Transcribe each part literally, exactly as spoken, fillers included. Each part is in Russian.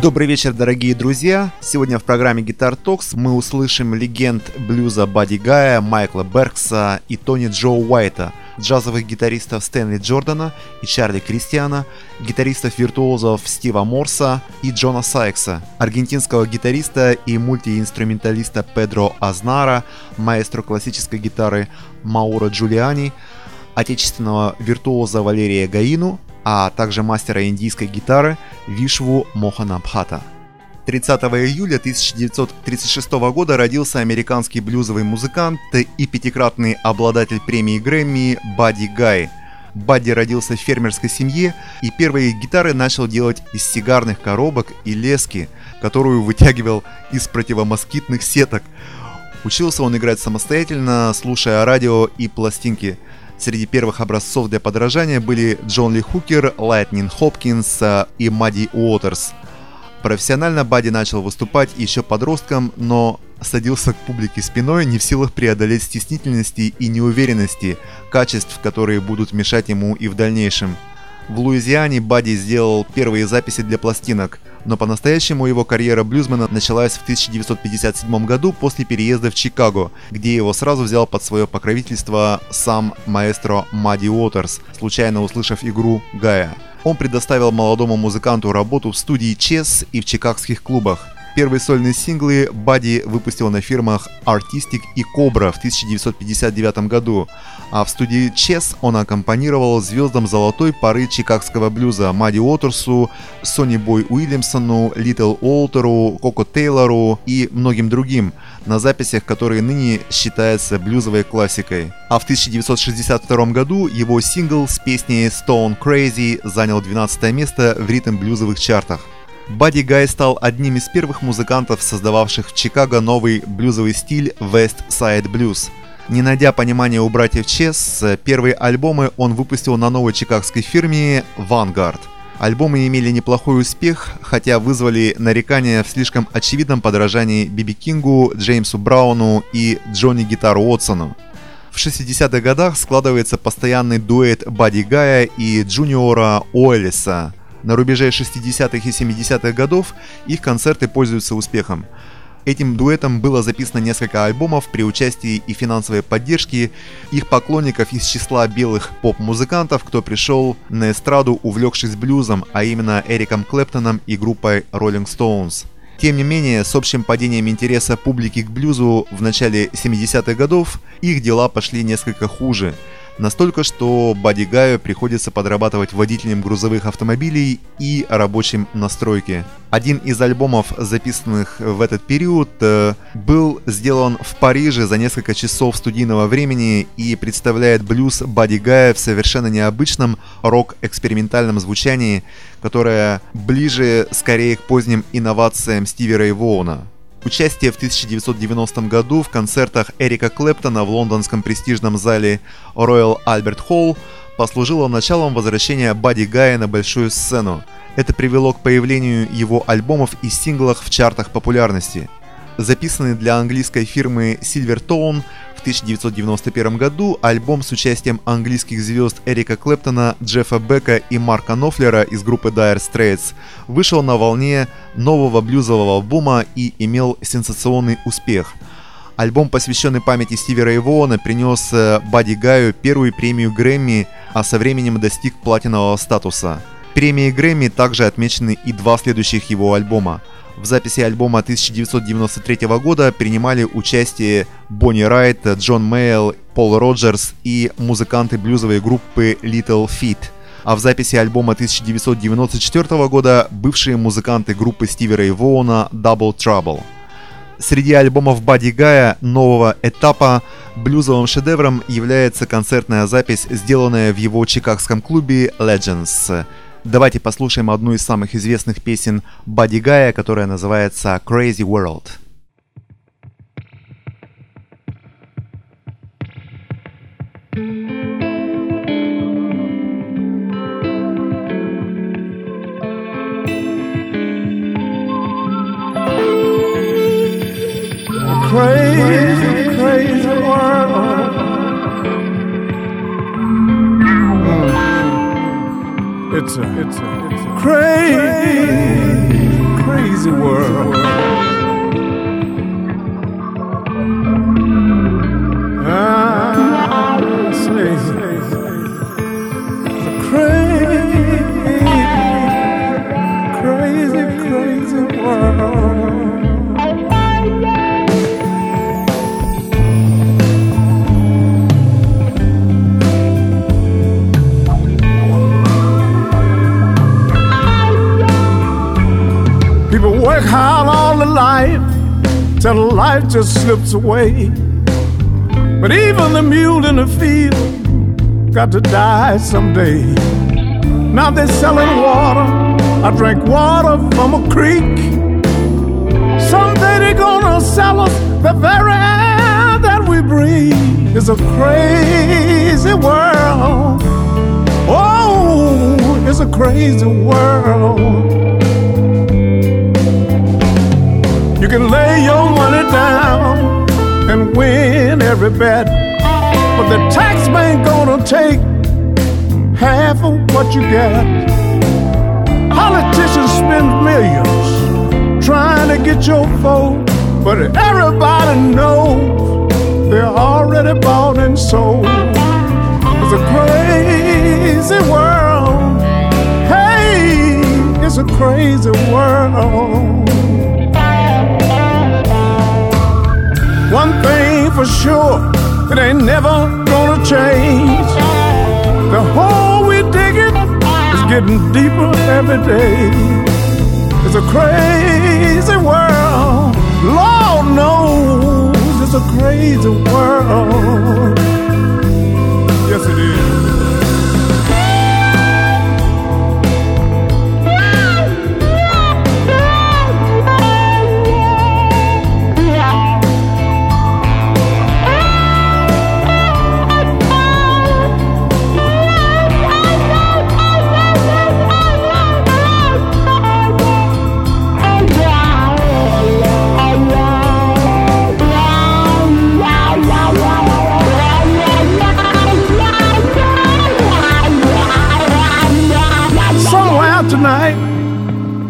Добрый вечер, дорогие друзья! Сегодня в программе Guitar Talks мы услышим легенд блюза Buddy Guy, Майкла Беркса и Тони Джо Уайта, джазовых гитаристов Стэнли Джордана и Чарли Кристиана, гитаристов-виртуозов Стива Морса и Джона Сайкса, аргентинского гитариста и мультиинструменталиста Педро Азнара, маэстро классической гитары Мауро Джулиани, отечественного виртуоза Валерия Гайну, а также мастера индийской гитары Вишву Мохана Бхата. тридцатого июля тысяча девятьсот тридцать шестого года родился американский блюзовый музыкант и пятикратный обладатель премии Грэмми Buddy Guy. Бадди родился в фермерской семье и первые гитары начал делать из сигарных коробок и лески, которую вытягивал из противомоскитных сеток. Учился он играть самостоятельно, слушая радио и пластинки. Среди первых образцов для подражания были Джон Ли Хукер, Лайтнин Хопкинс и Мадди Уотерс. Профессионально Бадди начал выступать еще подростком, но садился к публике спиной, не в силах преодолеть стеснительности и неуверенности, качеств, которые будут мешать ему и в дальнейшем. В Луизиане Бадди сделал первые записи для пластинок, но по-настоящему его карьера блюзмена началась в тысяча девятьсот пятьдесят седьмом году после переезда в Чикаго, где его сразу взял под свое покровительство сам маэстро Мадди Уотерс, случайно услышав игру Гая. Он предоставил молодому музыканту работу в студии Чес и в чикагских клубах. Первые сольные синглы Бадди выпустил на фирмах Artistic и Cobra в тысяча девятьсот пятьдесят девятом году, а в студии Chess он аккомпанировал звездам золотой поры чикагского блюза Мадди Уотерсу, Сонни Бой Уильямсону, Little Walterу, Коко Тейлору и многим другим на записях, которые ныне считаются блюзовой классикой. А в тысяча девятьсот шестьдесят втором году его сингл с песней Stone Crazy занял двенадцатое место в ритм-блюзовых чартах. Buddy Guy стал одним из первых музыкантов, создававших в Чикаго новый блюзовый стиль West Side Blues. Не найдя понимания у братьев Чес, первые альбомы он выпустил на новой чикагской фирме Vanguard. Альбомы имели неплохой успех, хотя вызвали нарекания в слишком очевидном подражании Би Би Кингу, Джеймсу Брауну и Джонни Гитар Уотсону. В шестидесятых годах складывается постоянный дуэт Buddy Guy и Джуниора Оэлиса. На рубеже шестидесятых и семидесятых годов их концерты пользуются успехом. Этим дуэтом было записано несколько альбомов при участии и финансовой поддержке их поклонников из числа белых поп-музыкантов, кто пришел на эстраду, увлекшись блюзом, а именно Эриком Клэптоном и группой Rolling Stones. Тем не менее, с общим падением интереса публики к блюзу в начале семидесятых годов их дела пошли несколько хуже. Настолько, что Buddy Guy приходится подрабатывать водителем грузовых автомобилей и рабочим на стройке. Один из альбомов, записанных в этот период, был сделан в Париже за несколько часов студийного времени и представляет блюз Buddy Guy в совершенно необычном рок-экспериментальном звучании, которое ближе скорее к поздним инновациям Стиви Рэй Вона. Участие в тысяча девятьсот девяностом году в концертах Эрика Клэптона в лондонском престижном зале Royal Albert Hall послужило началом возвращения Buddy Guy на большую сцену. Это привело к появлению его альбомов и синглах в чартах популярности. Записанный для английской фирмы Silvertone в тысяча девятьсот девяносто первом году альбом с участием английских звезд Эрика Клэптона, Джеффа Бека и Марка Knopfler из группы Dire Straits вышел на волне нового блюзового бума и имел сенсационный успех. Альбом, посвященный памяти Стиви Рэй Вона, принес Buddy Guy первую премию Грэмми, а со временем достиг платинового статуса. Премией Грэмми также отмечены и два следующих его альбома. В записи альбома тысяча девятьсот девяносто третьего года принимали участие Бонни Райт, Джон Мэйл, Пол Роджерс и музыканты блюзовой группы Little Feat. А в записи альбома тысяча девятьсот девяносто четвертого года бывшие музыканты группы Стиви Рэй Вона Double Trouble. Среди альбомов Buddy Guy нового этапа блюзовым шедевром является концертная запись, сделанная в его чикагском клубе Legends. Давайте послушаем одну из самых известных песен Buddy Guy, которая называется «Crazy World». Crazy, crazy world. It's a, it's a, it's a crazy, crazy, crazy world. I say it's a crazy, crazy, crazy world. Work hard all the life till the life just slips away. But even the mule in the field got to die someday. Now they're selling water. I drink water from a creek. Someday they're gonna sell us the very air that we breathe. It's a crazy world. Oh, it's a crazy world. You can lay your money down and win every bet, but the tax man gonna take half of what you get. Politicians spend millions trying to get your vote, but everybody knows they're already bought and sold. It's a crazy world. Hey, it's a crazy world. One thing for sure, it ain't never gonna change. The hole we digging is getting deeper every day. It's a crazy world. Lord knows it's a crazy world. Yes, it is.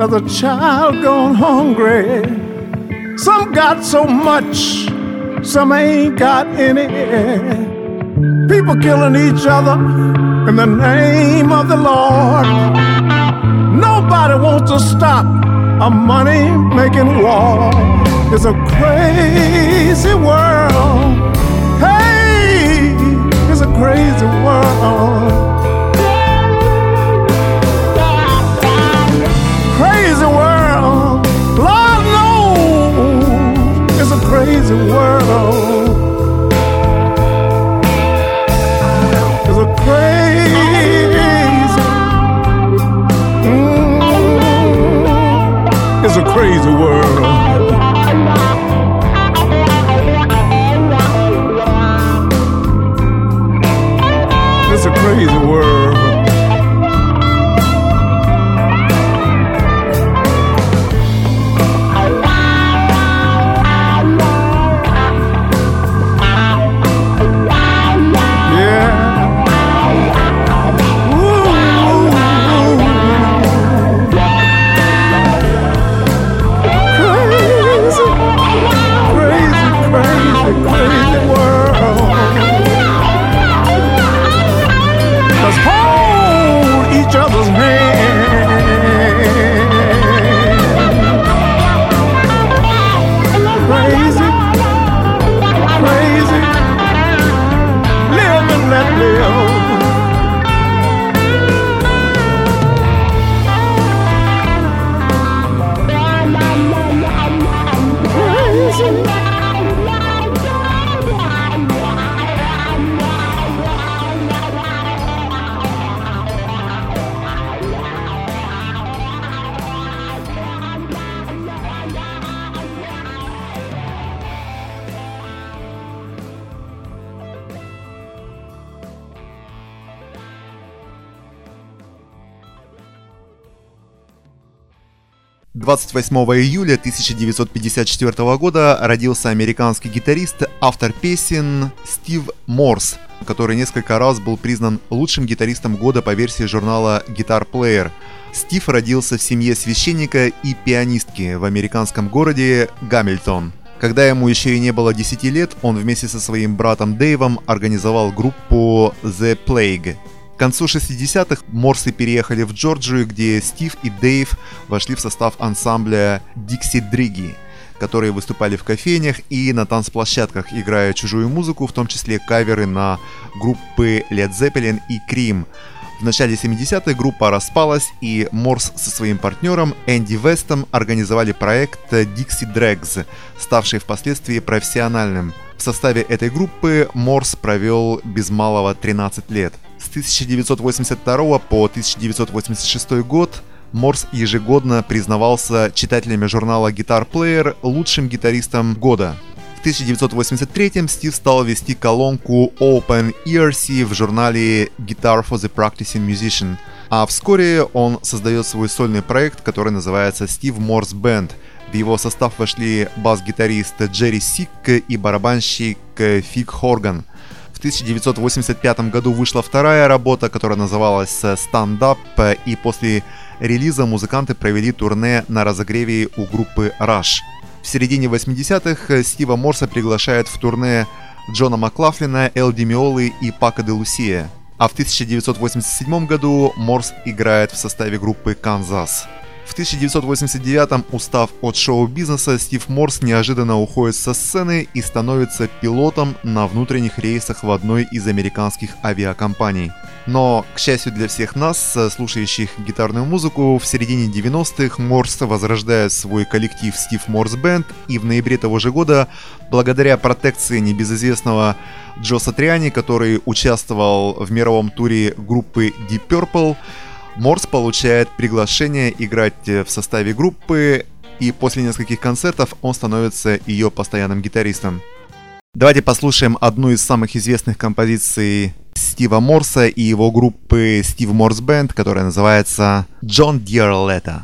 There's a child gone hungry. Some got so much, some ain't got any. People killing each other in the name of the Lord. Nobody wants to stop a money-making war. It's a crazy world. Hey, it's a crazy world. Crazy world, Lord knows it's a crazy world. It's a crazy, mm, it's a crazy world. It's a crazy world. двадцать восьмого июля тысяча девятьсот пятьдесят четвёртого года родился американский гитарист, автор песен Стив Морс, который несколько раз был признан лучшим гитаристом года по версии журнала Guitar Player. Стив родился в семье священника и пианистки в американском городе Гамильтон. Когда ему еще и не было десяти лет, он вместе со своим братом Дэйвом организовал группу The Plague. К концу шестидесятых Морсы переехали в Джорджию, где Стив и Дэйв вошли в состав ансамбля Dixie Dregs, которые выступали в кофейнях и на танцплощадках, играя чужую музыку, в том числе каверы на группы Led Zeppelin и Cream. В начале семидесятых группа распалась, и Морс со своим партнером Энди Вестом организовали проект Dixie Dregs, ставший впоследствии профессиональным. В составе этой группы Морс провел без малого тринадцать лет. С тысяча девятьсот восемьдесят второго по тысяча девятьсот восемьдесят шестой год Морс ежегодно признавался читателями журнала Guitar Player лучшим гитаристом года. В тысяча девятьсот восемьдесят третьем Стив стал вести колонку Open и эр си в журнале Guitar for the Practicing Musician, а вскоре он создает свой сольный проект, который называется Steve Morse Band. В его состав вошли бас-гитарист Джерри Сик и барабанщик Фиг Хорган. В тысяча девятьсот восемьдесят пятом году вышла вторая работа, которая называлась Stand Up, и после релиза музыканты провели турне на разогреве у группы Rush. В середине восьмидесятых Стива Морса приглашают в турне Джона Маклафлина, Эл Демиолы и Пака де Лусия. А в тысяча девятьсот восемьдесят седьмом году Морс играет в составе группы Канзас. В тысяча девятьсот восемьдесят девятом, устав от шоу-бизнеса, Стив Морс неожиданно уходит со сцены и становится пилотом на внутренних рейсах в одной из американских авиакомпаний. Но, к счастью для всех нас, слушающих гитарную музыку, в середине девяностых Морс возрождает свой коллектив Steve Morse Band, и в ноябре того же года, благодаря протекции небезызвестного Джо Сатриани, который участвовал в мировом туре группы Deep Purple, Морс получает приглашение играть в составе группы, и после нескольких концертов он становится ее постоянным гитаристом. Давайте послушаем одну из самых известных композиций Стива Морса и его группы Steve Morse Band, которая называется «John Deere Letter».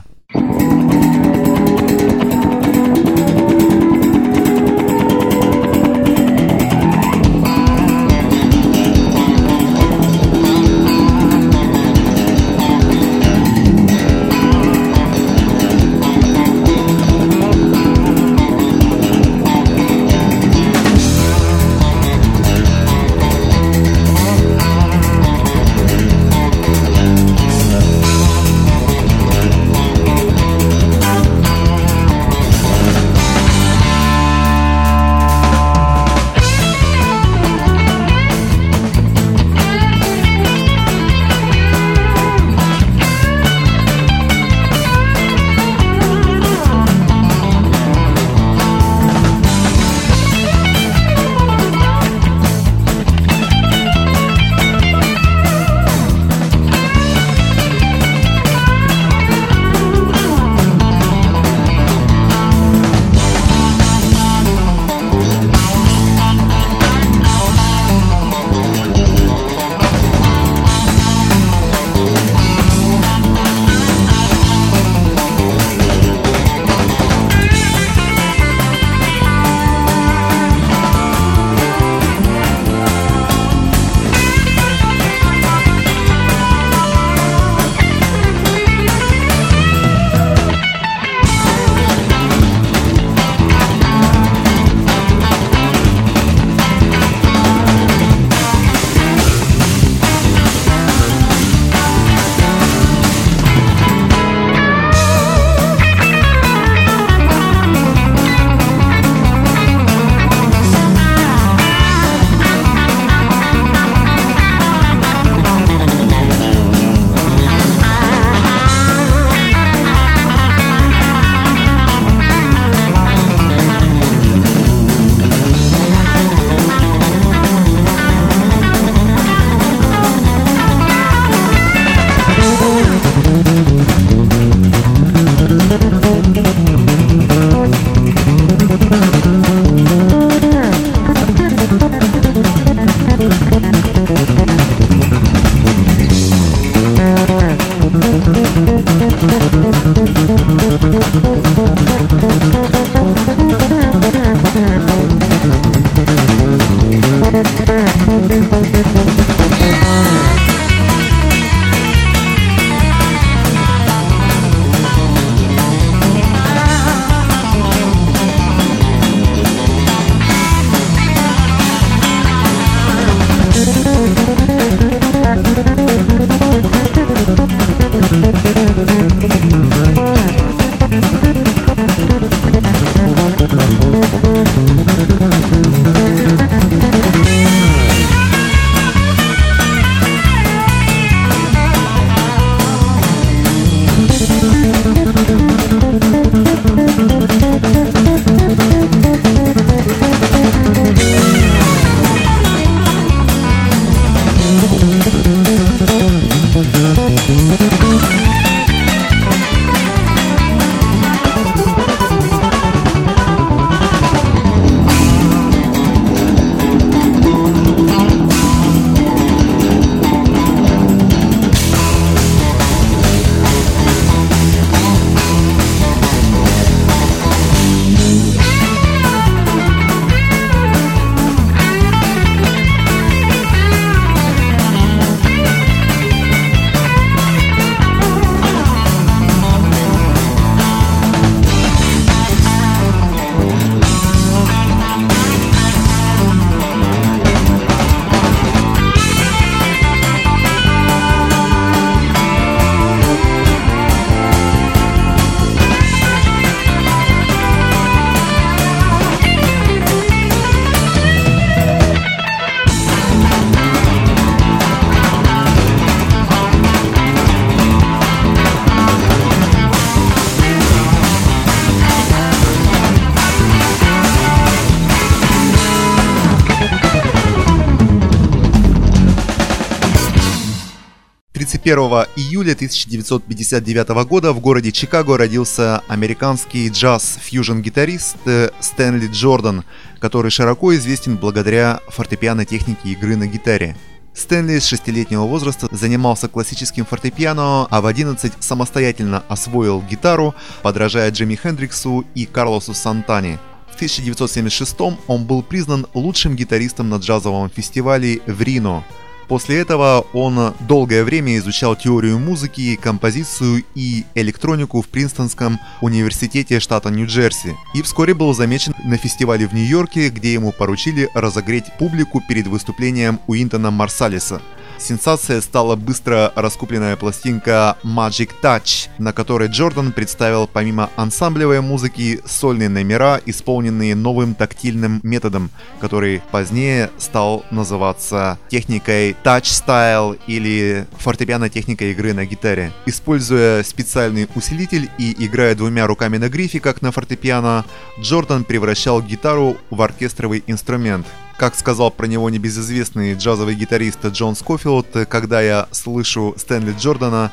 первого июля тысяча девятьсот пятьдесят девятого года в городе Чикаго родился американский джаз-фьюжн-гитарист Стэнли Джордан, который широко известен благодаря фортепианной технике игры на гитаре. Стэнли с шестилетнего возраста занимался классическим фортепиано, а в одиннадцать самостоятельно освоил гитару, подражая Джимми Хендриксу и Карлосу Сантане. В тысяча девятьсот семьдесят шестом он был признан лучшим гитаристом на джазовом фестивале в Рино. После этого он долгое время изучал теорию музыки, композицию и электронику в Принстонском университете штата Нью-Джерси и вскоре был замечен на фестивале в Нью-Йорке, где ему поручили разогреть публику перед выступлением Уинтона Марсалиса. Сенсацией стала быстро раскупленная пластинка Magic Touch, на которой Джордан представил помимо ансамблевой музыки сольные номера, исполненные новым тактильным методом, который позднее стал называться техникой Touch Style или фортепиано техникой игры на гитаре. Используя специальный усилитель и играя двумя руками на грифе, как на фортепиано, Джордан превращал гитару в оркестровый инструмент. Как сказал про него небезызвестный джазовый гитарист Джон Скофилд, когда я слышу Стэнли Джордана,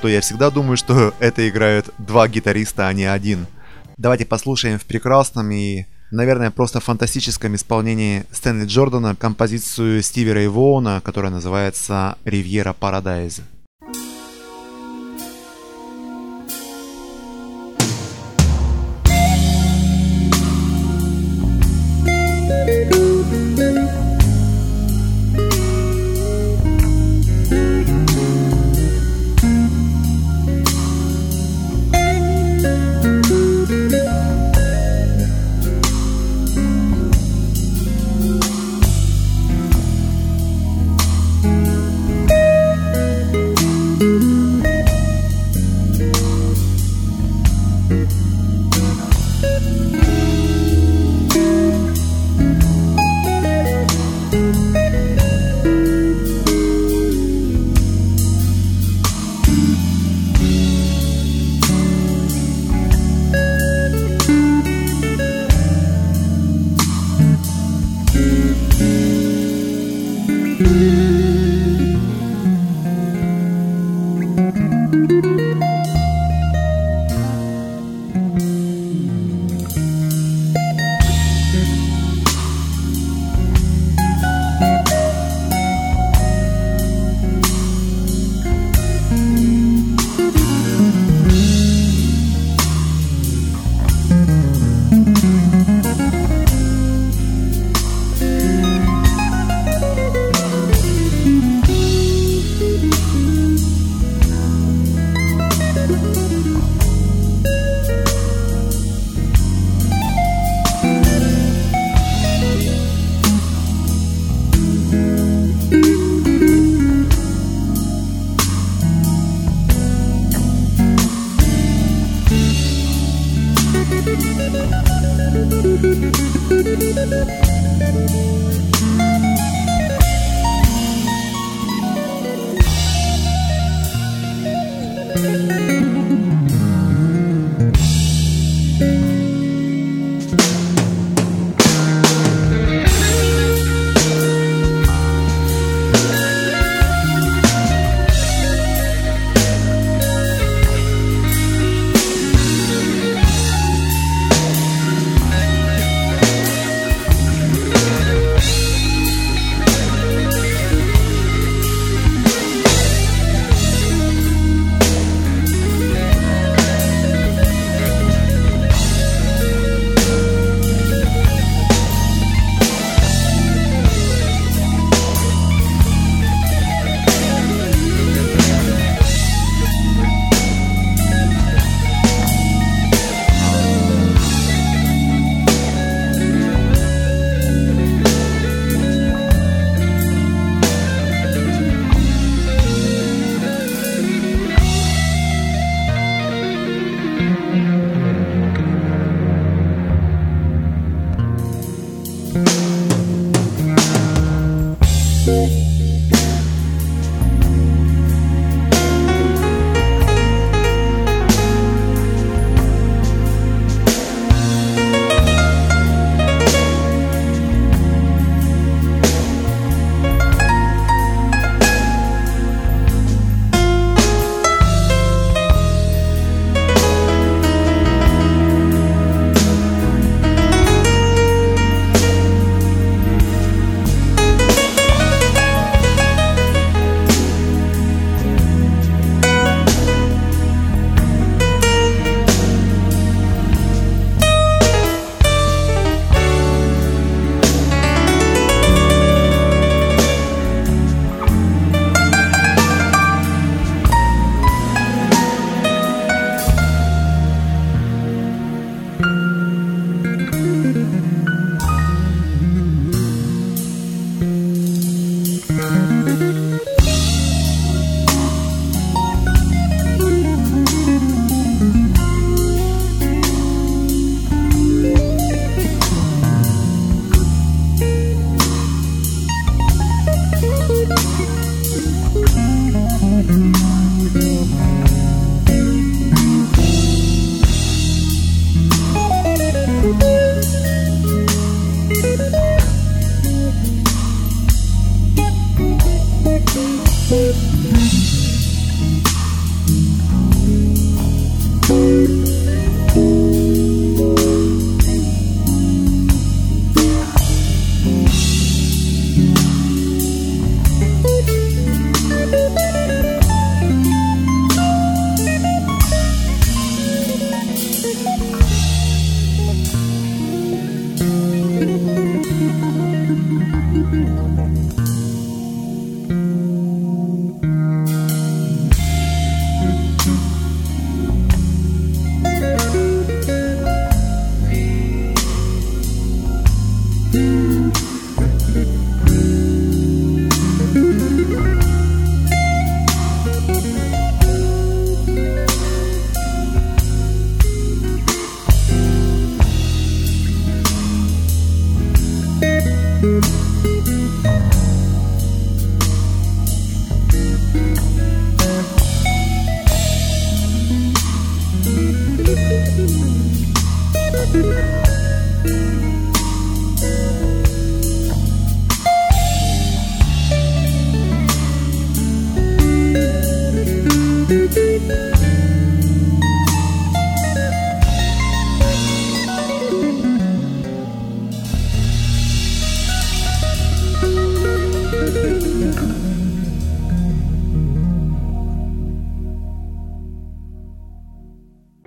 то я всегда думаю, что это играют два гитариста, а не один. Давайте послушаем в прекрасном и, наверное, просто фантастическом исполнении Стэнли Джордана композицию Стиви Рэй Вона, которая называется «Ривьера Парадайз».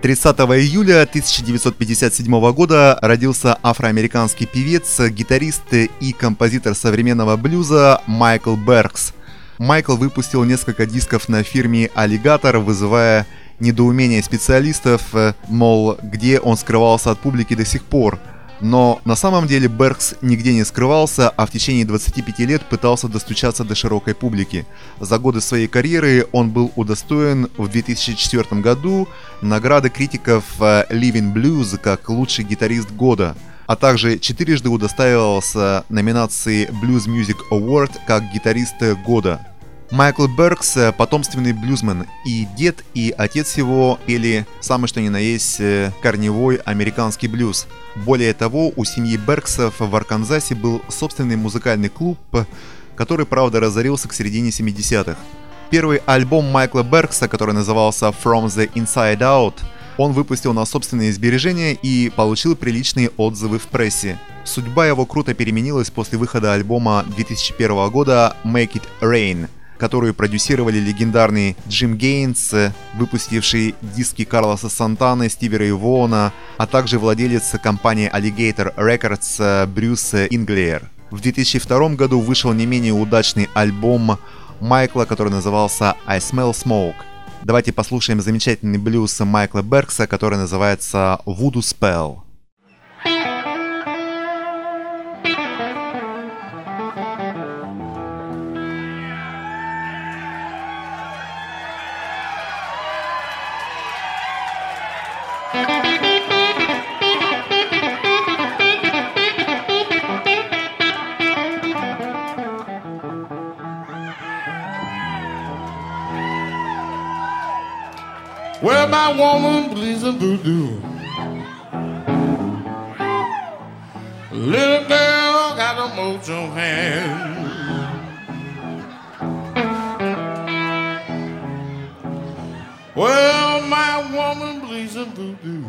тридцатого июля тысяча девятьсот пятьдесят седьмого года родился афроамериканский певец, гитарист и композитор современного блюза Майкл Буркс. Майкл выпустил несколько дисков на фирме «Аллигатор», вызывая недоумение специалистов, мол, где он скрывался от публики до сих пор. Но на самом деле Беркс нигде не скрывался, а в течение двадцати пяти лет пытался достучаться до широкой публики. За годы своей карьеры он был удостоен в две тысячи четвёртом году награды критиков Living Blues как лучший гитарист года, а также четырежды удостаивался номинации Blues Music Award как гитарист года. Майкл Беркс – потомственный блюзмен, и дед, и отец его пели самый что ни на есть корневой американский блюз. Более того, у семьи Берксов в Арканзасе был собственный музыкальный клуб, который, правда, разорился к середине семидесятых. Первый альбом Майкла Беркса, который назывался «From the Inside Out», он выпустил на собственные сбережения и получил приличные отзывы в прессе. Судьба его круто переменилась после выхода альбома две тысячи первого года «Make It Rain», которую продюсировали легендарный Джим Гейнс, выпустивший диски Карлоса Сантаны, Стиви Рэй Вона, а также владелец компании Alligator Records Брюс Инглиер. В две тысячи втором году вышел не менее удачный альбом Майкла, который назывался «I Smell Smoke». Давайте послушаем замечательный блюз Майкла Беркса, который называется «Voodoo Spell». Well, my woman please a voodoo. Little girl got a mojo hand. Well, my woman please a voodoo.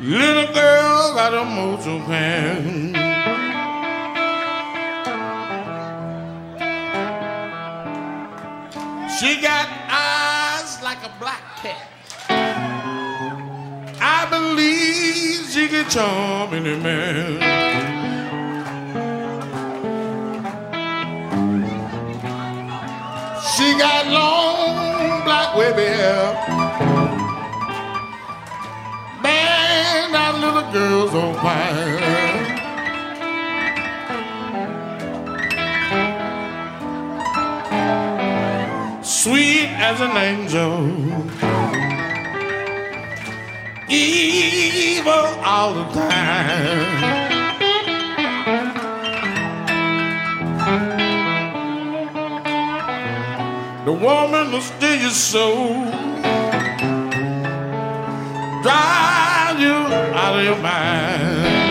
Little girl got a mojo hand. She got eyes like a black cat. I believe she can charm any man. She got long black wavy hair. Man, that little girl's on fire. Sweet as an angel, evil all the time. The woman will steal your soul, drive you out of your mind.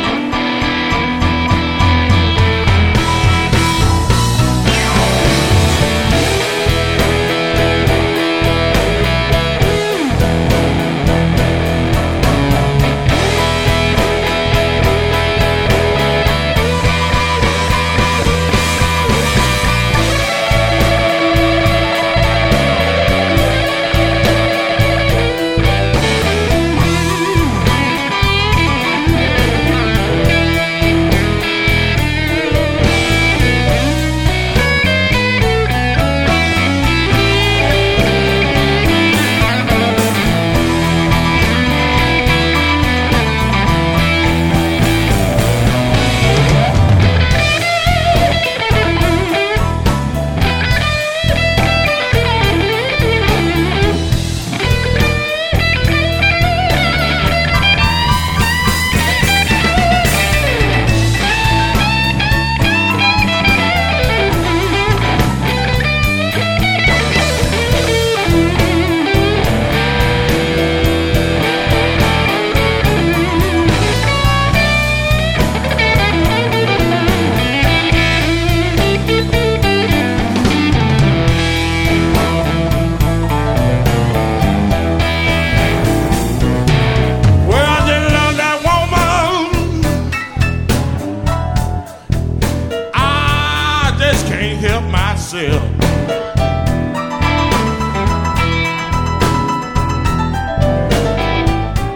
myself.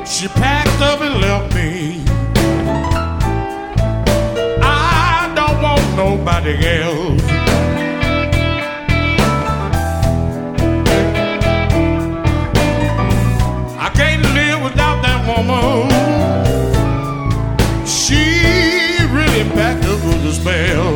She packed up and left me. I don't want nobody else. I can't live without that woman. She really packed up with a spell.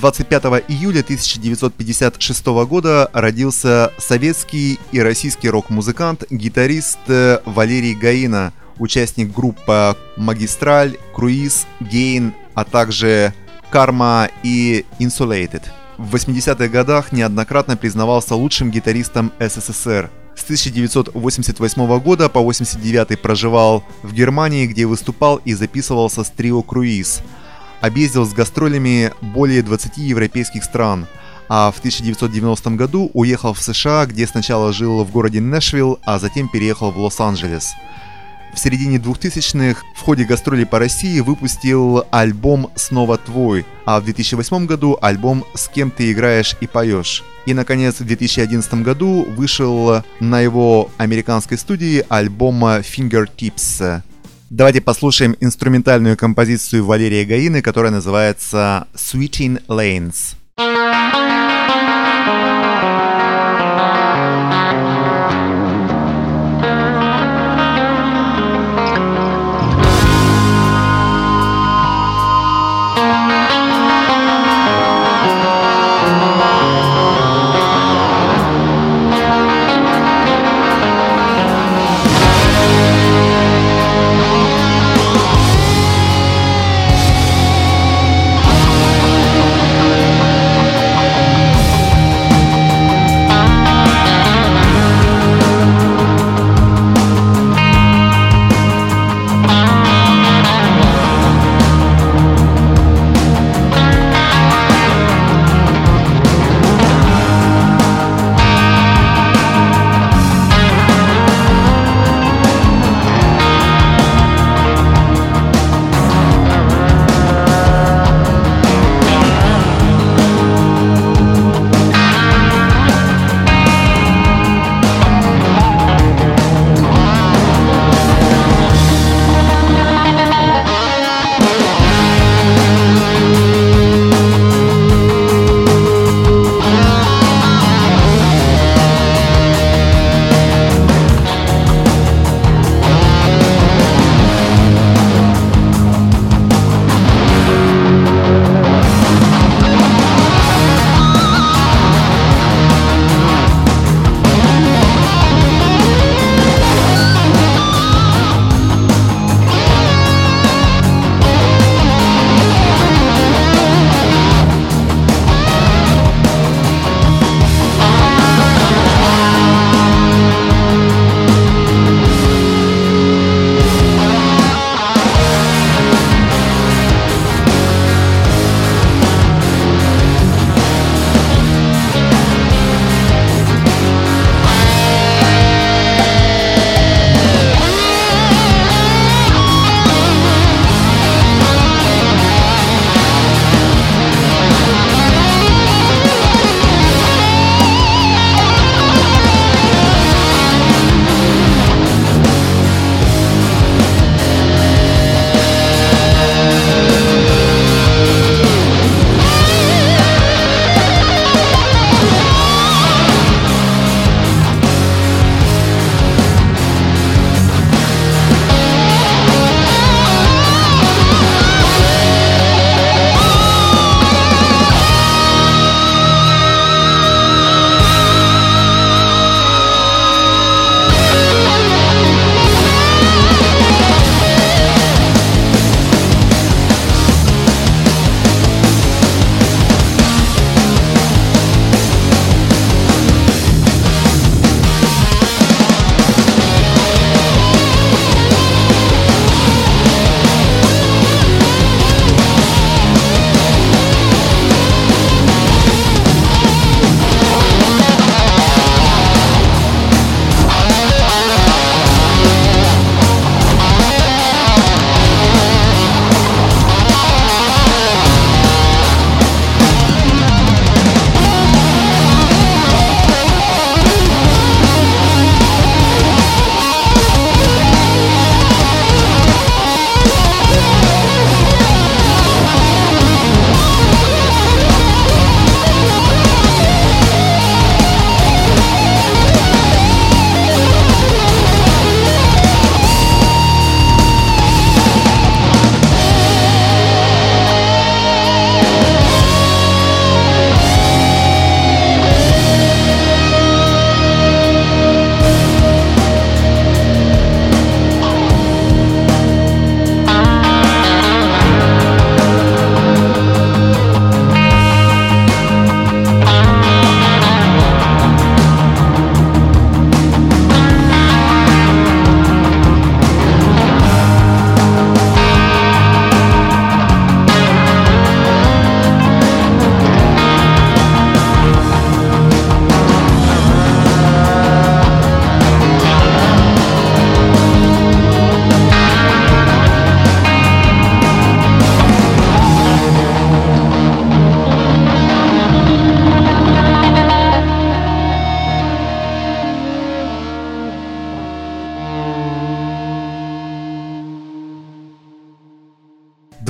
двадцать пятого июля тысяча девятьсот пятьдесят шестого года родился советский и российский рок-музыкант, гитарист Валерий Гайна, участник группы «Магистраль», «Круиз», «Гейн», а также «Карма» и «Insulated». В восьмидесятых годах неоднократно признавался лучшим гитаристом СССР. С тысяча девятьсот восемьдесят восьмого года по восемьдесят девятый проживал в Германии, где выступал и записывался с трио «Круиз». Объездил с гастролями более двадцати европейских стран, а в тысяча девятьсот девяностом году уехал в США, где сначала жил в городе Нэшвилл, а затем переехал в Лос-Анджелес. В середине двухтысячных в ходе гастролей по России выпустил альбом «Снова твой», а в две тысячи восьмом году альбом «С кем ты играешь и поешь». И, наконец, в две тысячи одиннадцатом году вышел на его американской студии альбом «Fingertips». Давайте послушаем инструментальную композицию Валерия Гайны, которая называется «Switching Lanes».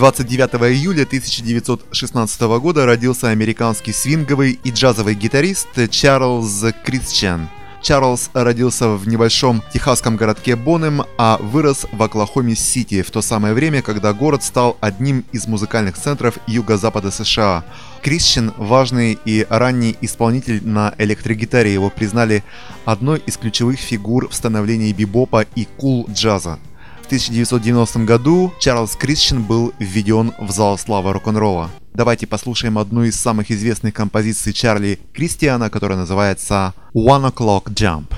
двадцать девятого июля тысяча девятьсот шестнадцатого года родился американский свинговый и джазовый гитарист Чарльз Кристиан. Чарльз родился в небольшом техасском городке Бонем, а вырос в Оклахоме-Сити в то самое время, когда город стал одним из музыкальных центров юго-запада США. Кристиан – важный и ранний исполнитель на электрогитаре, его признали одной из ключевых фигур в становлении бибопа и кул-джаза. В тысяча девятьсот девяностом году Чарльз Кристиан был введен в зал славы рок-н-ролла. Давайте послушаем одну из самых известных композиций Чарли Кристиана, которая называется «One O'Clock Jump».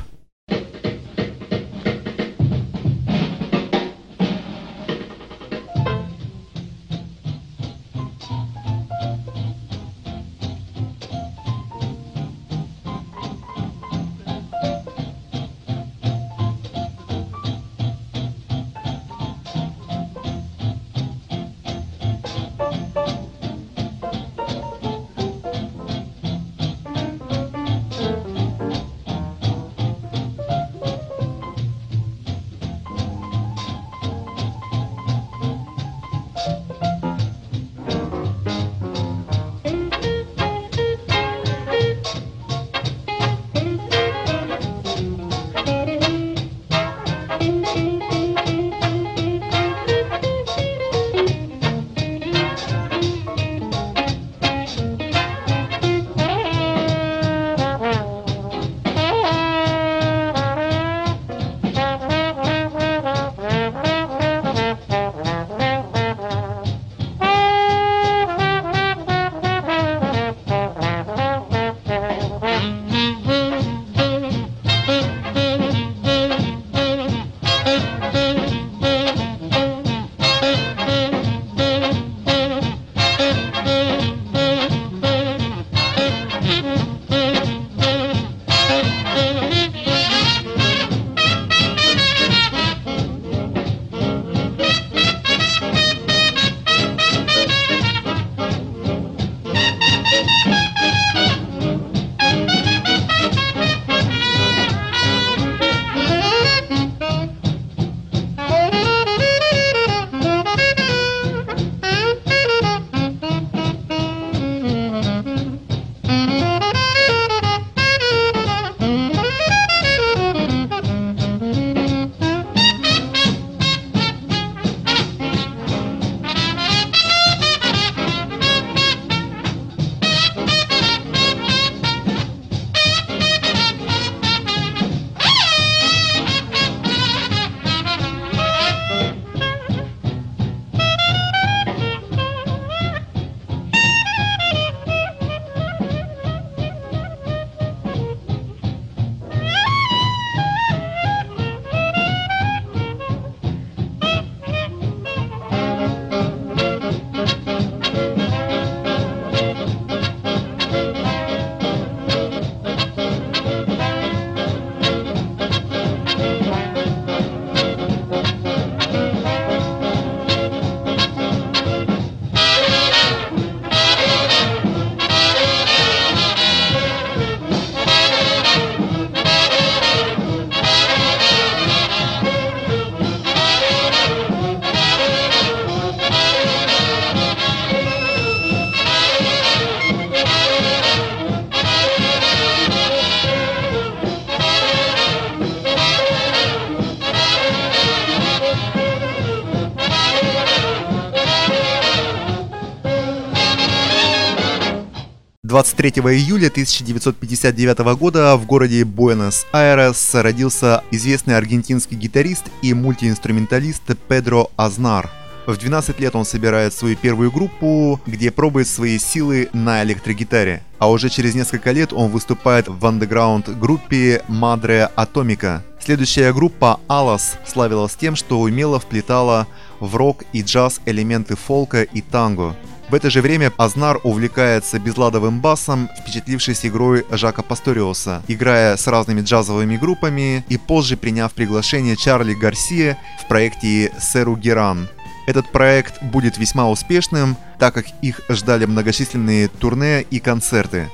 двадцать третьего июля тысяча девятьсот пятьдесят девятого года в городе Буэнос-Айрес родился известный аргентинский гитарист и мультиинструменталист Педро Азнар. В двенадцать лет он собирает свою первую группу, где пробует свои силы на электрогитаре. А уже через несколько лет он выступает в андеграунд-группе Madre Atomica. Следующая группа «Алас» славилась тем, что умело вплетала в рок и джаз элементы фолка и танго. В это же время Азнар увлекается безладовым басом, впечатлившись игрой Жака Пасториуса, играя с разными джазовыми группами и позже приняв приглашение Чарли Гарсия в проекте «Серу Геран». Этот проект будет весьма успешным, так как их ждали многочисленные турне и концерты.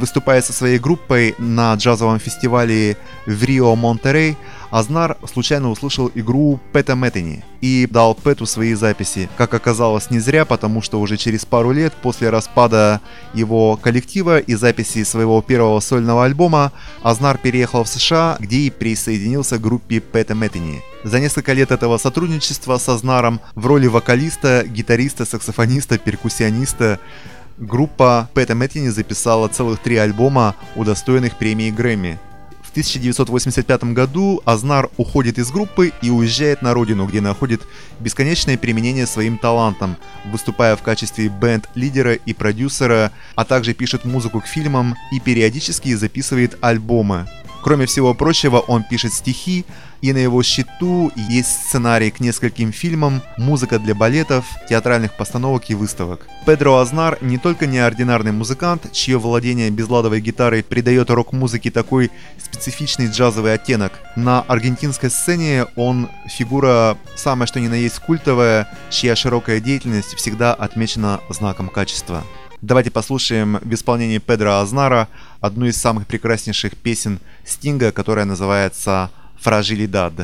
Выступая со своей группой на джазовом фестивале в Рио-Монтерей, Азнар случайно услышал игру Пэта Мэттени и дал Пэту свои записи. Как оказалось, не зря, потому что уже через пару лет после распада его коллектива и записи своего первого сольного альбома Азнар переехал в США, где и присоединился к группе Пэта Мэттени. За несколько лет этого сотрудничества с Азнаром в роли вокалиста, гитариста, саксофониста, перкуссиониста группа Пэта Мэттени записала целых три альбома, удостоенных премии Грэмми. В тысяча девятьсот восемьдесят пятом году Азнар уходит из группы и уезжает на родину, где находит бесконечное применение своим талантам, выступая в качестве бенд-лидера и продюсера, а также пишет музыку к фильмам и периодически записывает альбомы. Кроме всего прочего, он пишет стихи, и на его счету есть сценарий к нескольким фильмам, музыка для балетов, театральных постановок и выставок. Педро Азнар не только неординарный музыкант, чье владение безладовой гитарой придает рок-музыке такой специфичный джазовый оттенок. На аргентинской сцене он фигура самая что ни на есть культовая, чья широкая деятельность всегда отмечена знаком качества. Давайте послушаем в исполнении Педро Азнара одну из самых прекраснейших песен Стинга, которая называется «Фражилидад».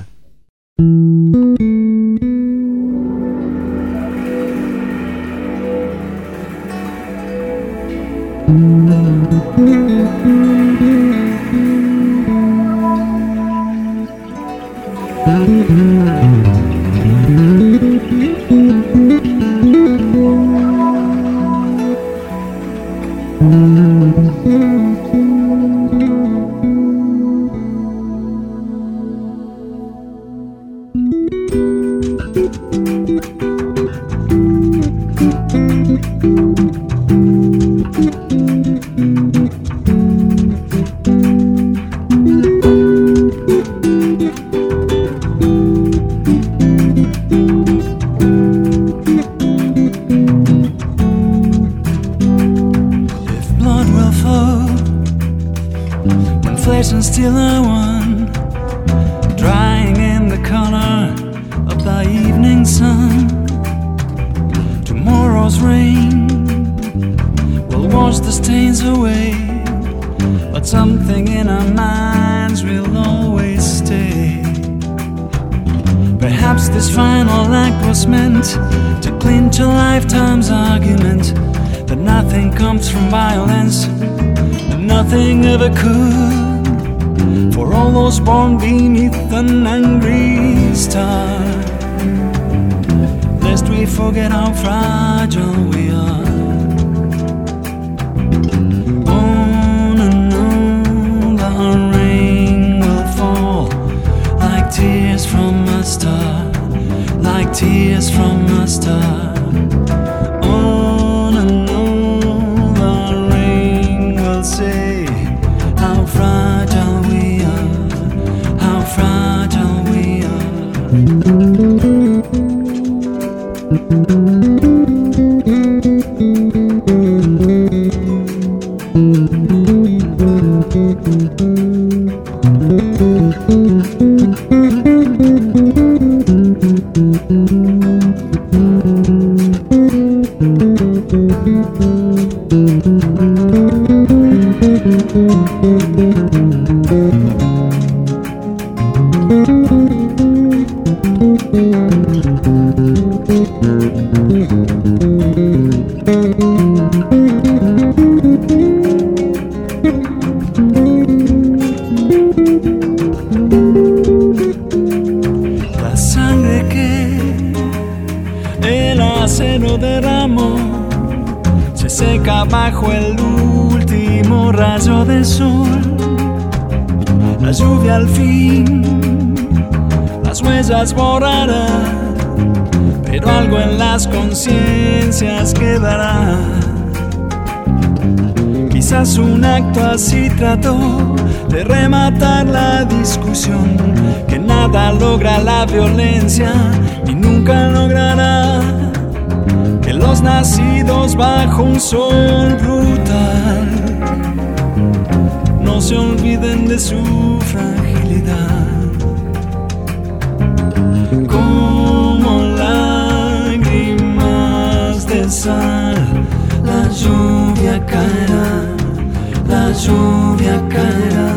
La lluvia caerá,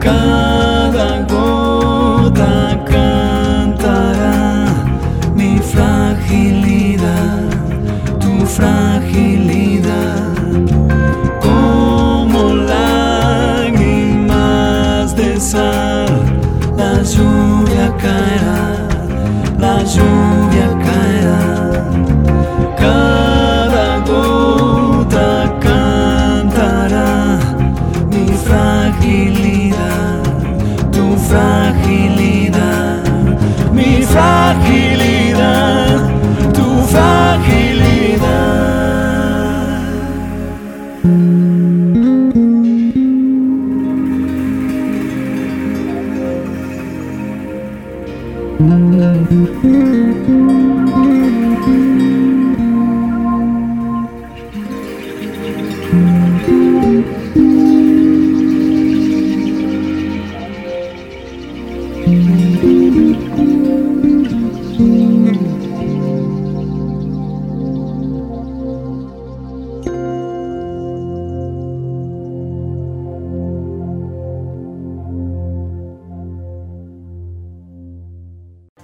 cada gota. descansar, la lluvia caerá, la lluvia caerá. Cada gota cantará mi fragilidad, tu fragilidad, mi fragilidad, tu fragilidad.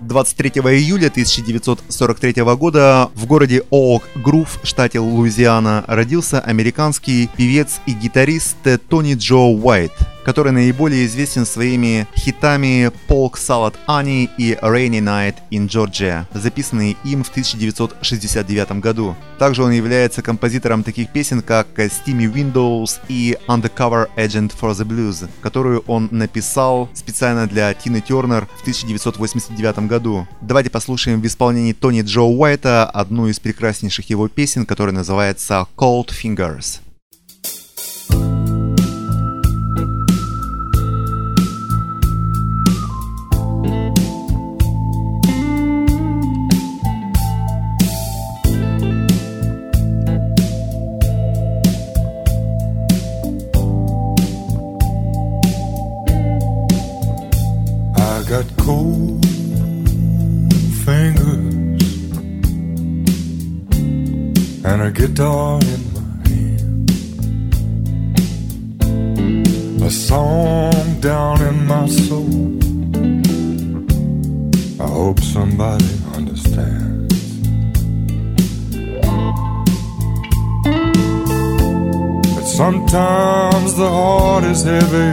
двадцать третьего июля тысяча девятьсот сорок третьего года в городе Оук-Грув, штате Луизиана, родился американский певец и гитарист Тони Джо Уайт, который наиболее известен своими хитами «Polk Salad Annie» и «Rainy Night in Georgia», записанные им в тысяча девятьсот шестьдесят девятом году. Также он является композитором таких песен, как «Steamy Windows» и «Undercover Agent for the Blues», которую он написал специально для Тины Тернер в тысяча девятьсот восемьдесят девятом году. Давайте послушаем в исполнении Тони Джо Уайта одну из прекраснейших его песен, которая называется «Cold Fingers». Cold fingers and a guitar in my hand, a song down in my soul. I hope somebody understands. But sometimes the heart is heavy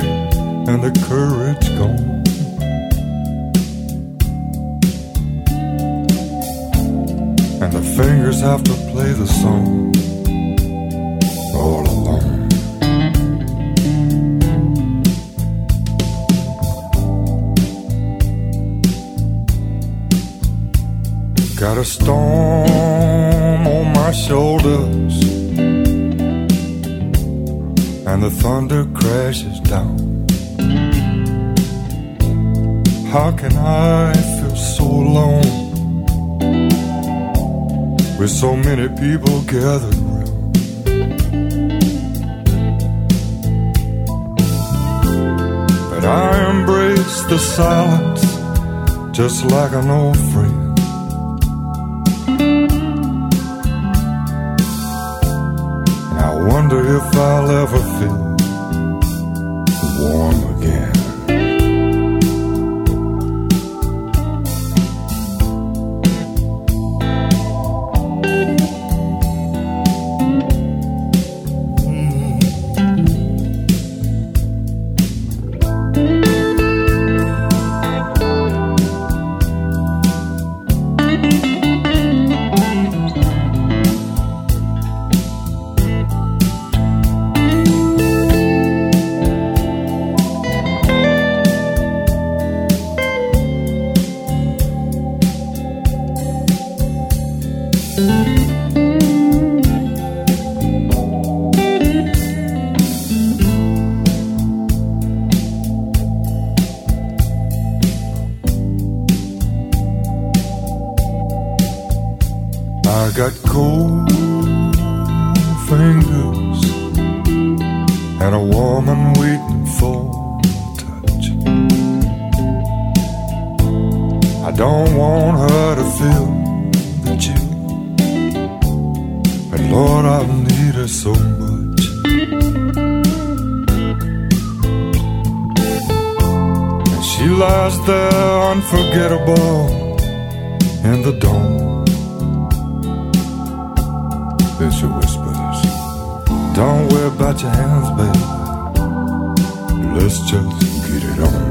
and the courage gone. And the fingers have to play the song all alone. Got a storm on my shoulders, and the thunder crashes down. How can I feel so alone? With so many people gathered round. But I embrace the silence just like an old friend. And I wonder if I'll ever feel warm again. Let's just get it on.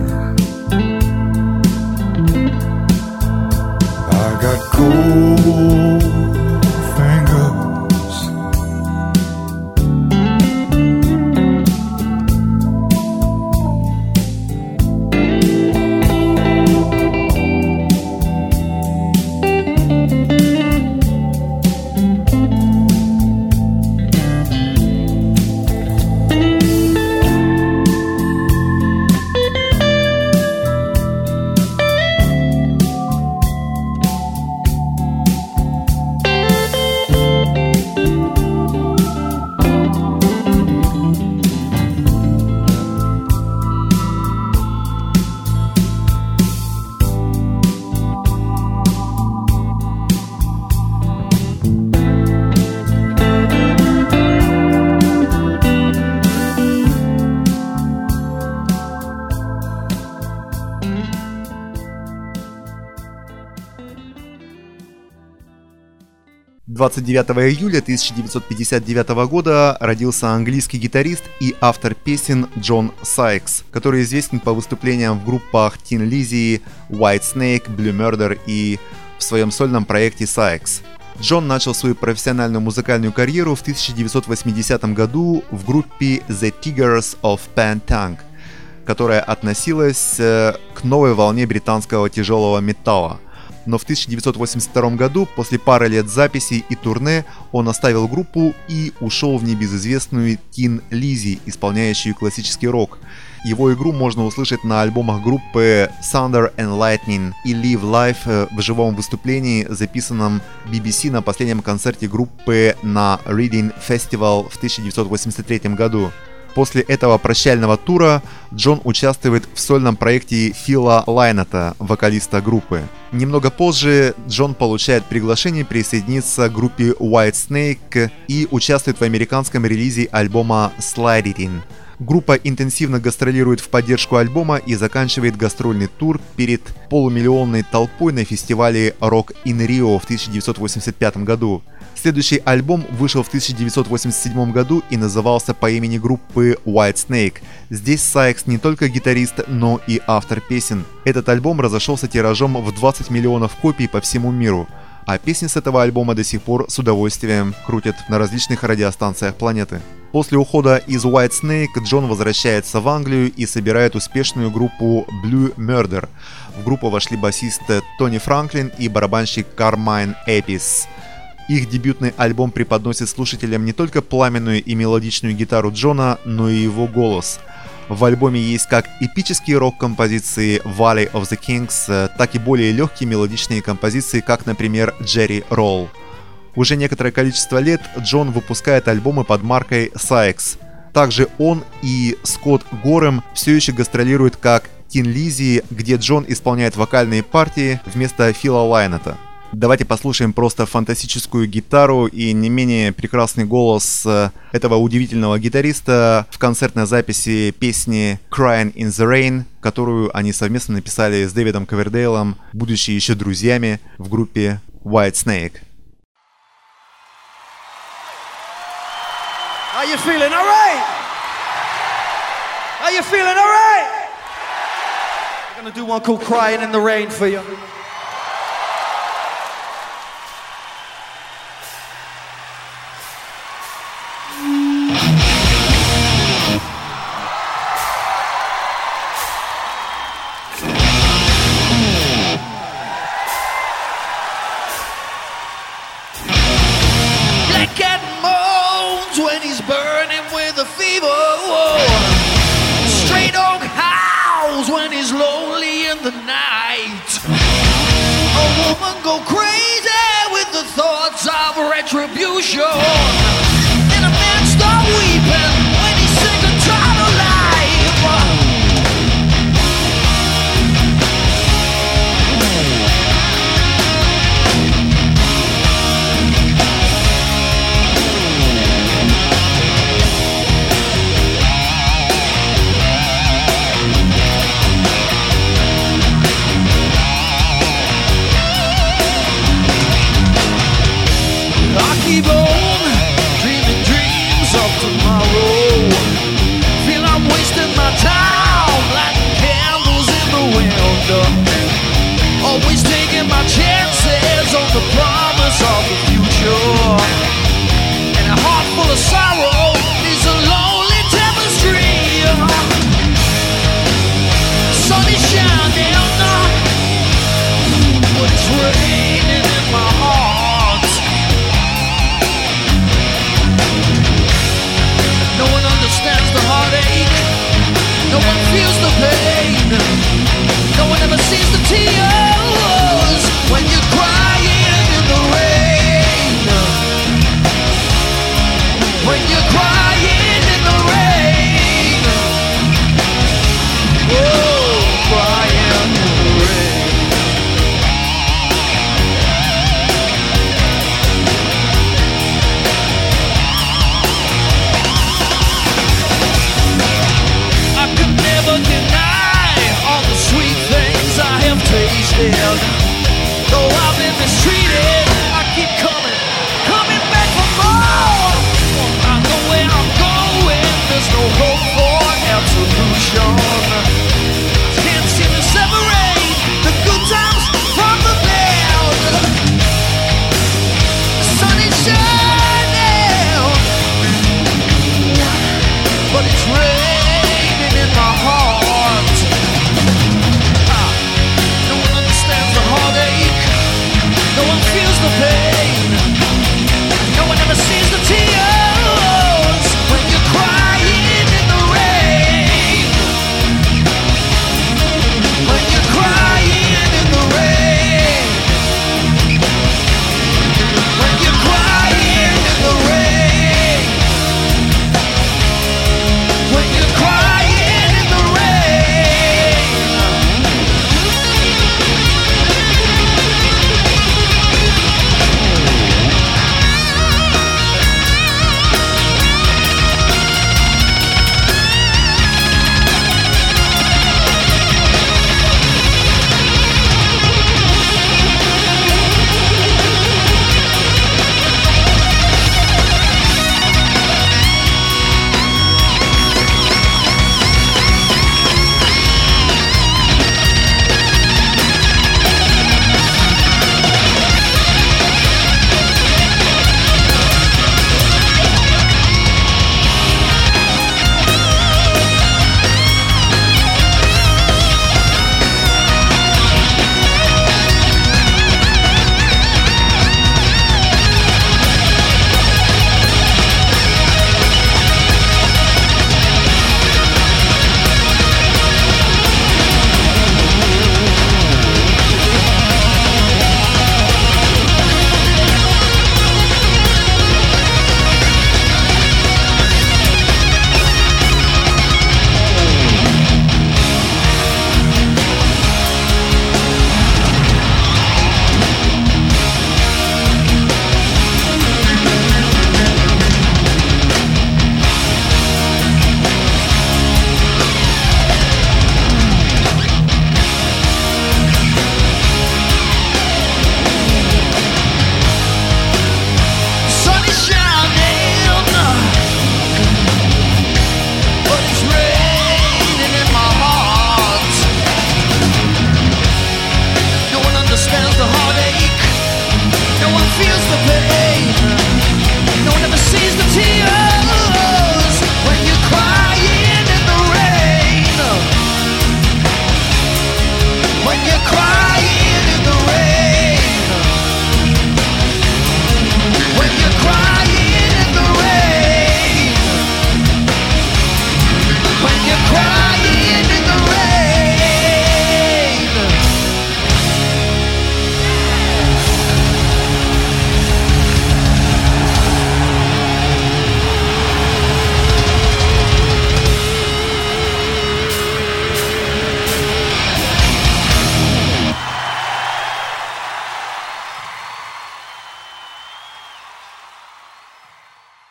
двадцать девятого июля тысяча девятьсот пятьдесят девятого года родился английский гитарист и автор песен Джон Сайкс, который известен по выступлениям в группах Thin Lizzy, White Snake, Blue Murder и в своем сольном проекте Sykes. Джон начал свою профессиональную музыкальную карьеру в тысяча девятьсот восьмидесятом году в группе The Tigers of Pantang, которая относилась к новой волне британского тяжелого металла. Но в тысяча девятьсот восемьдесят втором году, после пары лет записей и турне, он оставил группу и ушел в небезызвестную Thin Lizzy, исполняющую классический рок. Его игру можно услышать на альбомах группы Thunder and Lightning и Live Life в живом выступлении, записанном би би си на последнем концерте группы на Reading Festival в тысяча девятьсот восемьдесят третьем году. После этого прощального тура Джон участвует в сольном проекте Фила Лайнета, вокалиста группы. Немного позже Джон получает приглашение присоединиться к группе White Snake и участвует в американском релизе альбома Slide It In. Группа интенсивно гастролирует в поддержку альбома и заканчивает гастрольный тур перед полумиллионной толпой на фестивале Rock in Rio в тысяча девятьсот восемьдесят пятом году. Следующий альбом вышел в тысяча девятьсот восемьдесят седьмом году и назывался по имени группы White Snake. Здесь Сайкс не только гитарист, но и автор песен. Этот альбом разошелся тиражом в двадцать миллионов копий по всему миру, а песни с этого альбома до сих пор с удовольствием крутят на различных радиостанциях планеты. После ухода из White Snake Джон возвращается в Англию и собирает успешную группу Blue Murder. В группу вошли басисты Тони Франклин и барабанщик Кармайн Эпис. Их дебютный альбом преподносит слушателям не только пламенную и мелодичную гитару Джона, но и его голос. В альбоме есть как эпические рок-композиции Valley of the Kings, так и более легкие мелодичные композиции, как, например, Jerry Roll. Уже некоторое количество лет Джон выпускает альбомы под маркой Sykes. Также он и Скотт Горем все еще гастролируют как Thin Lizzy, где Джон исполняет вокальные партии вместо Фила Лайнета. Давайте послушаем просто фантастическую гитару и не менее прекрасный голос этого удивительного гитариста в концертной записи песни Crying in the Rain, которую они совместно написали с Дэвидом Ковердейлом, будучи еще друзьями в группе White Snake. Are you feeling all right? Are you feeling all right? We're gonna do one called Crying in the Rain for you. Keep on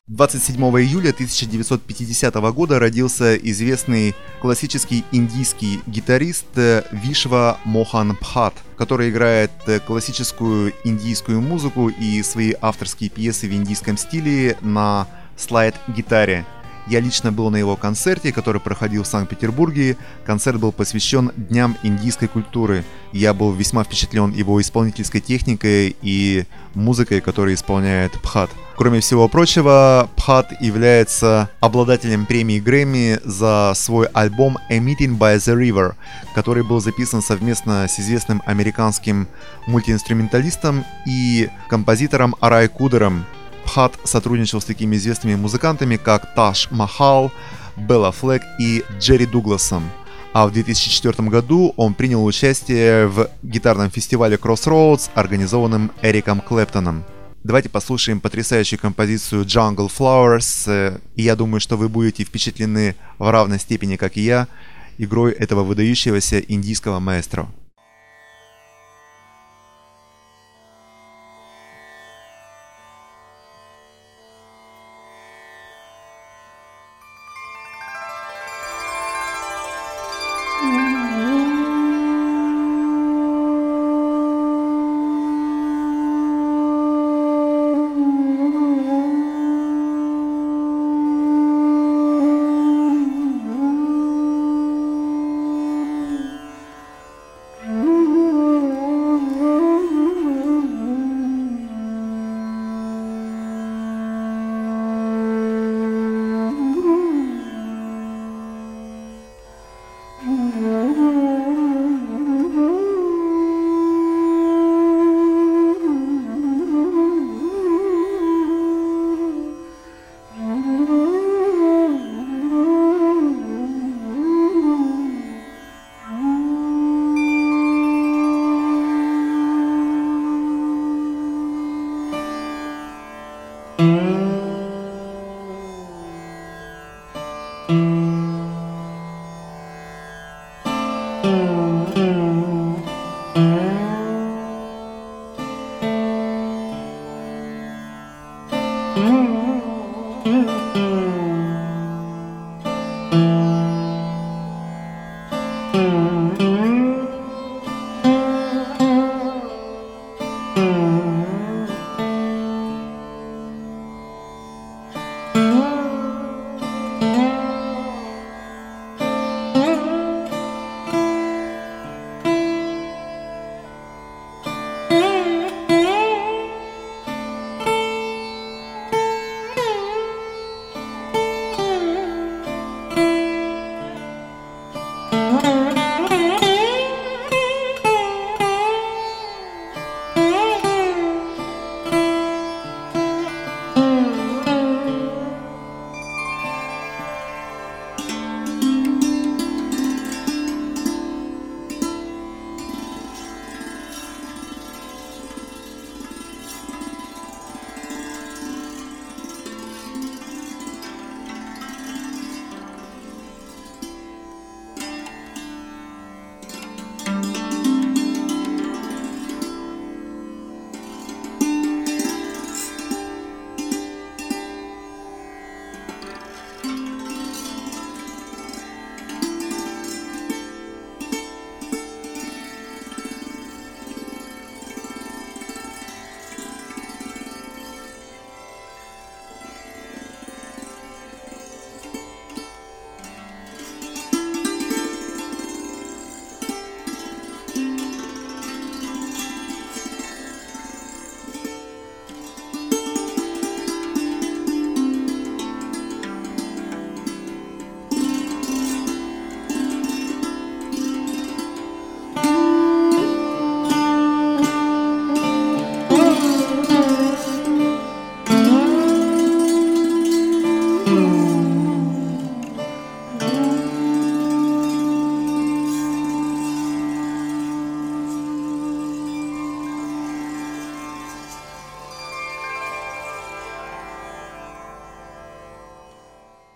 двадцать седьмого июля тысяча девятьсот пятидесятого года родился известный классический индийский гитарист Вишва Мохан Бхатт, который играет классическую индийскую музыку и свои авторские пьесы в индийском стиле на слайд-гитаре. Я лично был на его концерте, который проходил в Санкт-Петербурге. Концерт был посвящен Дням индийской культуры. – Я был весьма впечатлен его исполнительской техникой и музыкой, которую исполняет Бхат. Кроме всего прочего, Бхат является обладателем премии Грэмми за свой альбом «A Meeting by the River», который был записан совместно с известным американским мультиинструменталистом и композитором Арай Кудером. Бхат сотрудничал с такими известными музыкантами, как Тадж Махал, Белла Флэк и Джерри Дугласом. А в две тысячи четвёртом году он принял участие в гитарном фестивале Crossroads, организованном Эриком Клэптоном. Давайте послушаем потрясающую композицию Jungle Flowers, и я думаю, что вы будете впечатлены в равной степени, как и я, игрой этого выдающегося индийского маэстро.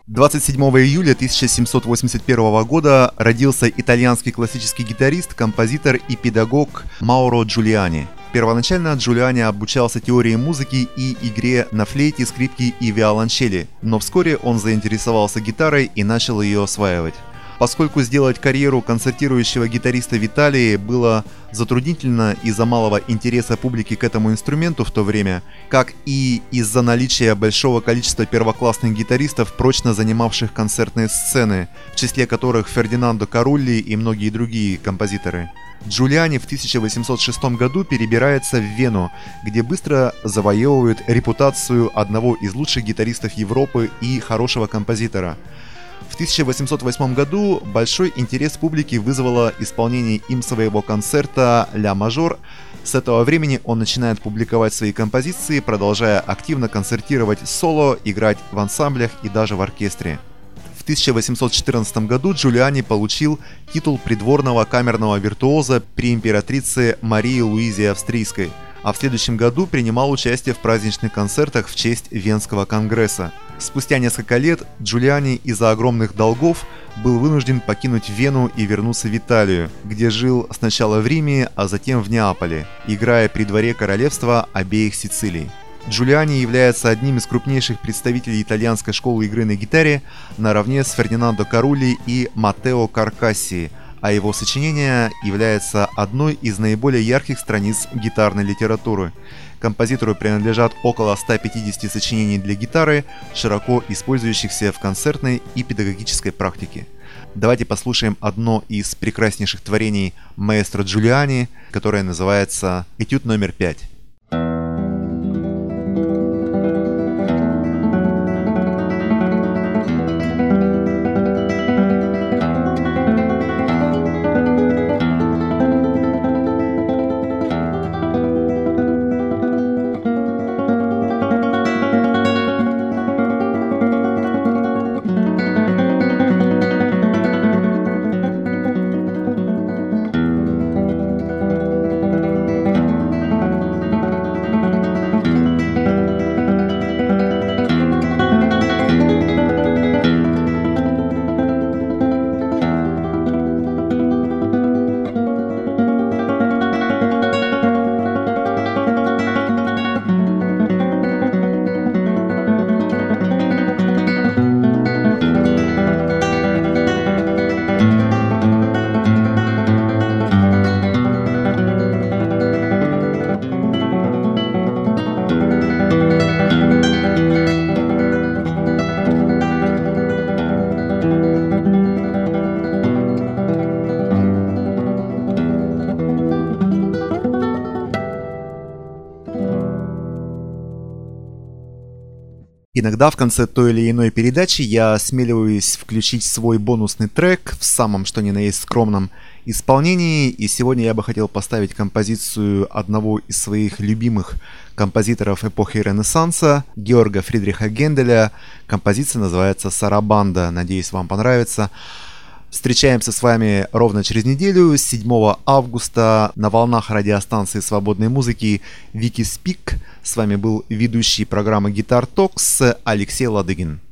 двадцать седьмого июля тысяча семьсот восемьдесят первого года родился итальянский классический гитарист, композитор и педагог Мауро Джулиани. Первоначально Джулиани обучался теории музыки и игре на флейте, скрипке и виолончели, но вскоре он заинтересовался гитарой и начал ее осваивать. Поскольку сделать карьеру концертирующего гитариста в Италии было затруднительно из-за малого интереса публики к этому инструменту в то время, как и из-за наличия большого количества первоклассных гитаристов, прочно занимавших концертные сцены, в числе которых Фердинандо Карулли и многие другие композиторы. Джулиани в тысяча восемьсот шестом году перебирается в Вену, где быстро завоевывает репутацию одного из лучших гитаристов Европы и хорошего композитора. В тысяча восемьсот восьмом году большой интерес публики вызвало исполнение им своего концерта «Ля мажор». С этого времени он начинает публиковать свои композиции, продолжая активно концертировать соло, играть в ансамблях и даже в оркестре. В тысяча восемьсот четырнадцатом году Джулиани получил титул придворного камерного виртуоза при императрице Марии Луизе Австрийской, а в следующем году принимал участие в праздничных концертах в честь Венского конгресса. Спустя несколько лет Джулиани из-за огромных долгов был вынужден покинуть Вену и вернуться в Италию, где жил сначала в Риме, а затем в Неаполе, играя при дворе королевства обеих Сицилий. Джулиани является одним из крупнейших представителей итальянской школы игры на гитаре наравне с Фердинандо Карулли и Маттео Каркасси, а его сочинение является одной из наиболее ярких страниц гитарной литературы. Композитору принадлежат около ста пятидесяти сочинений для гитары, широко использующихся в концертной и педагогической практике. Давайте послушаем одно из прекраснейших творений маэстро Джулиани, которое называется «Этюд номер пять». Иногда в конце той или иной передачи я осмеливаюсь включить свой бонусный трек в самом что ни на есть скромном исполнении, и сегодня я бы хотел поставить композицию одного из своих любимых композиторов эпохи Ренессанса, Георга Фридриха Генделя. Композиция называется «Сарабанда», надеюсь, вам понравится. Встречаемся с вами ровно через неделю, седьмого августа, на волнах радиостанции свободной музыки Вики Спик. С вами был ведущий программы Guitar Talks Алексей Ладыгин.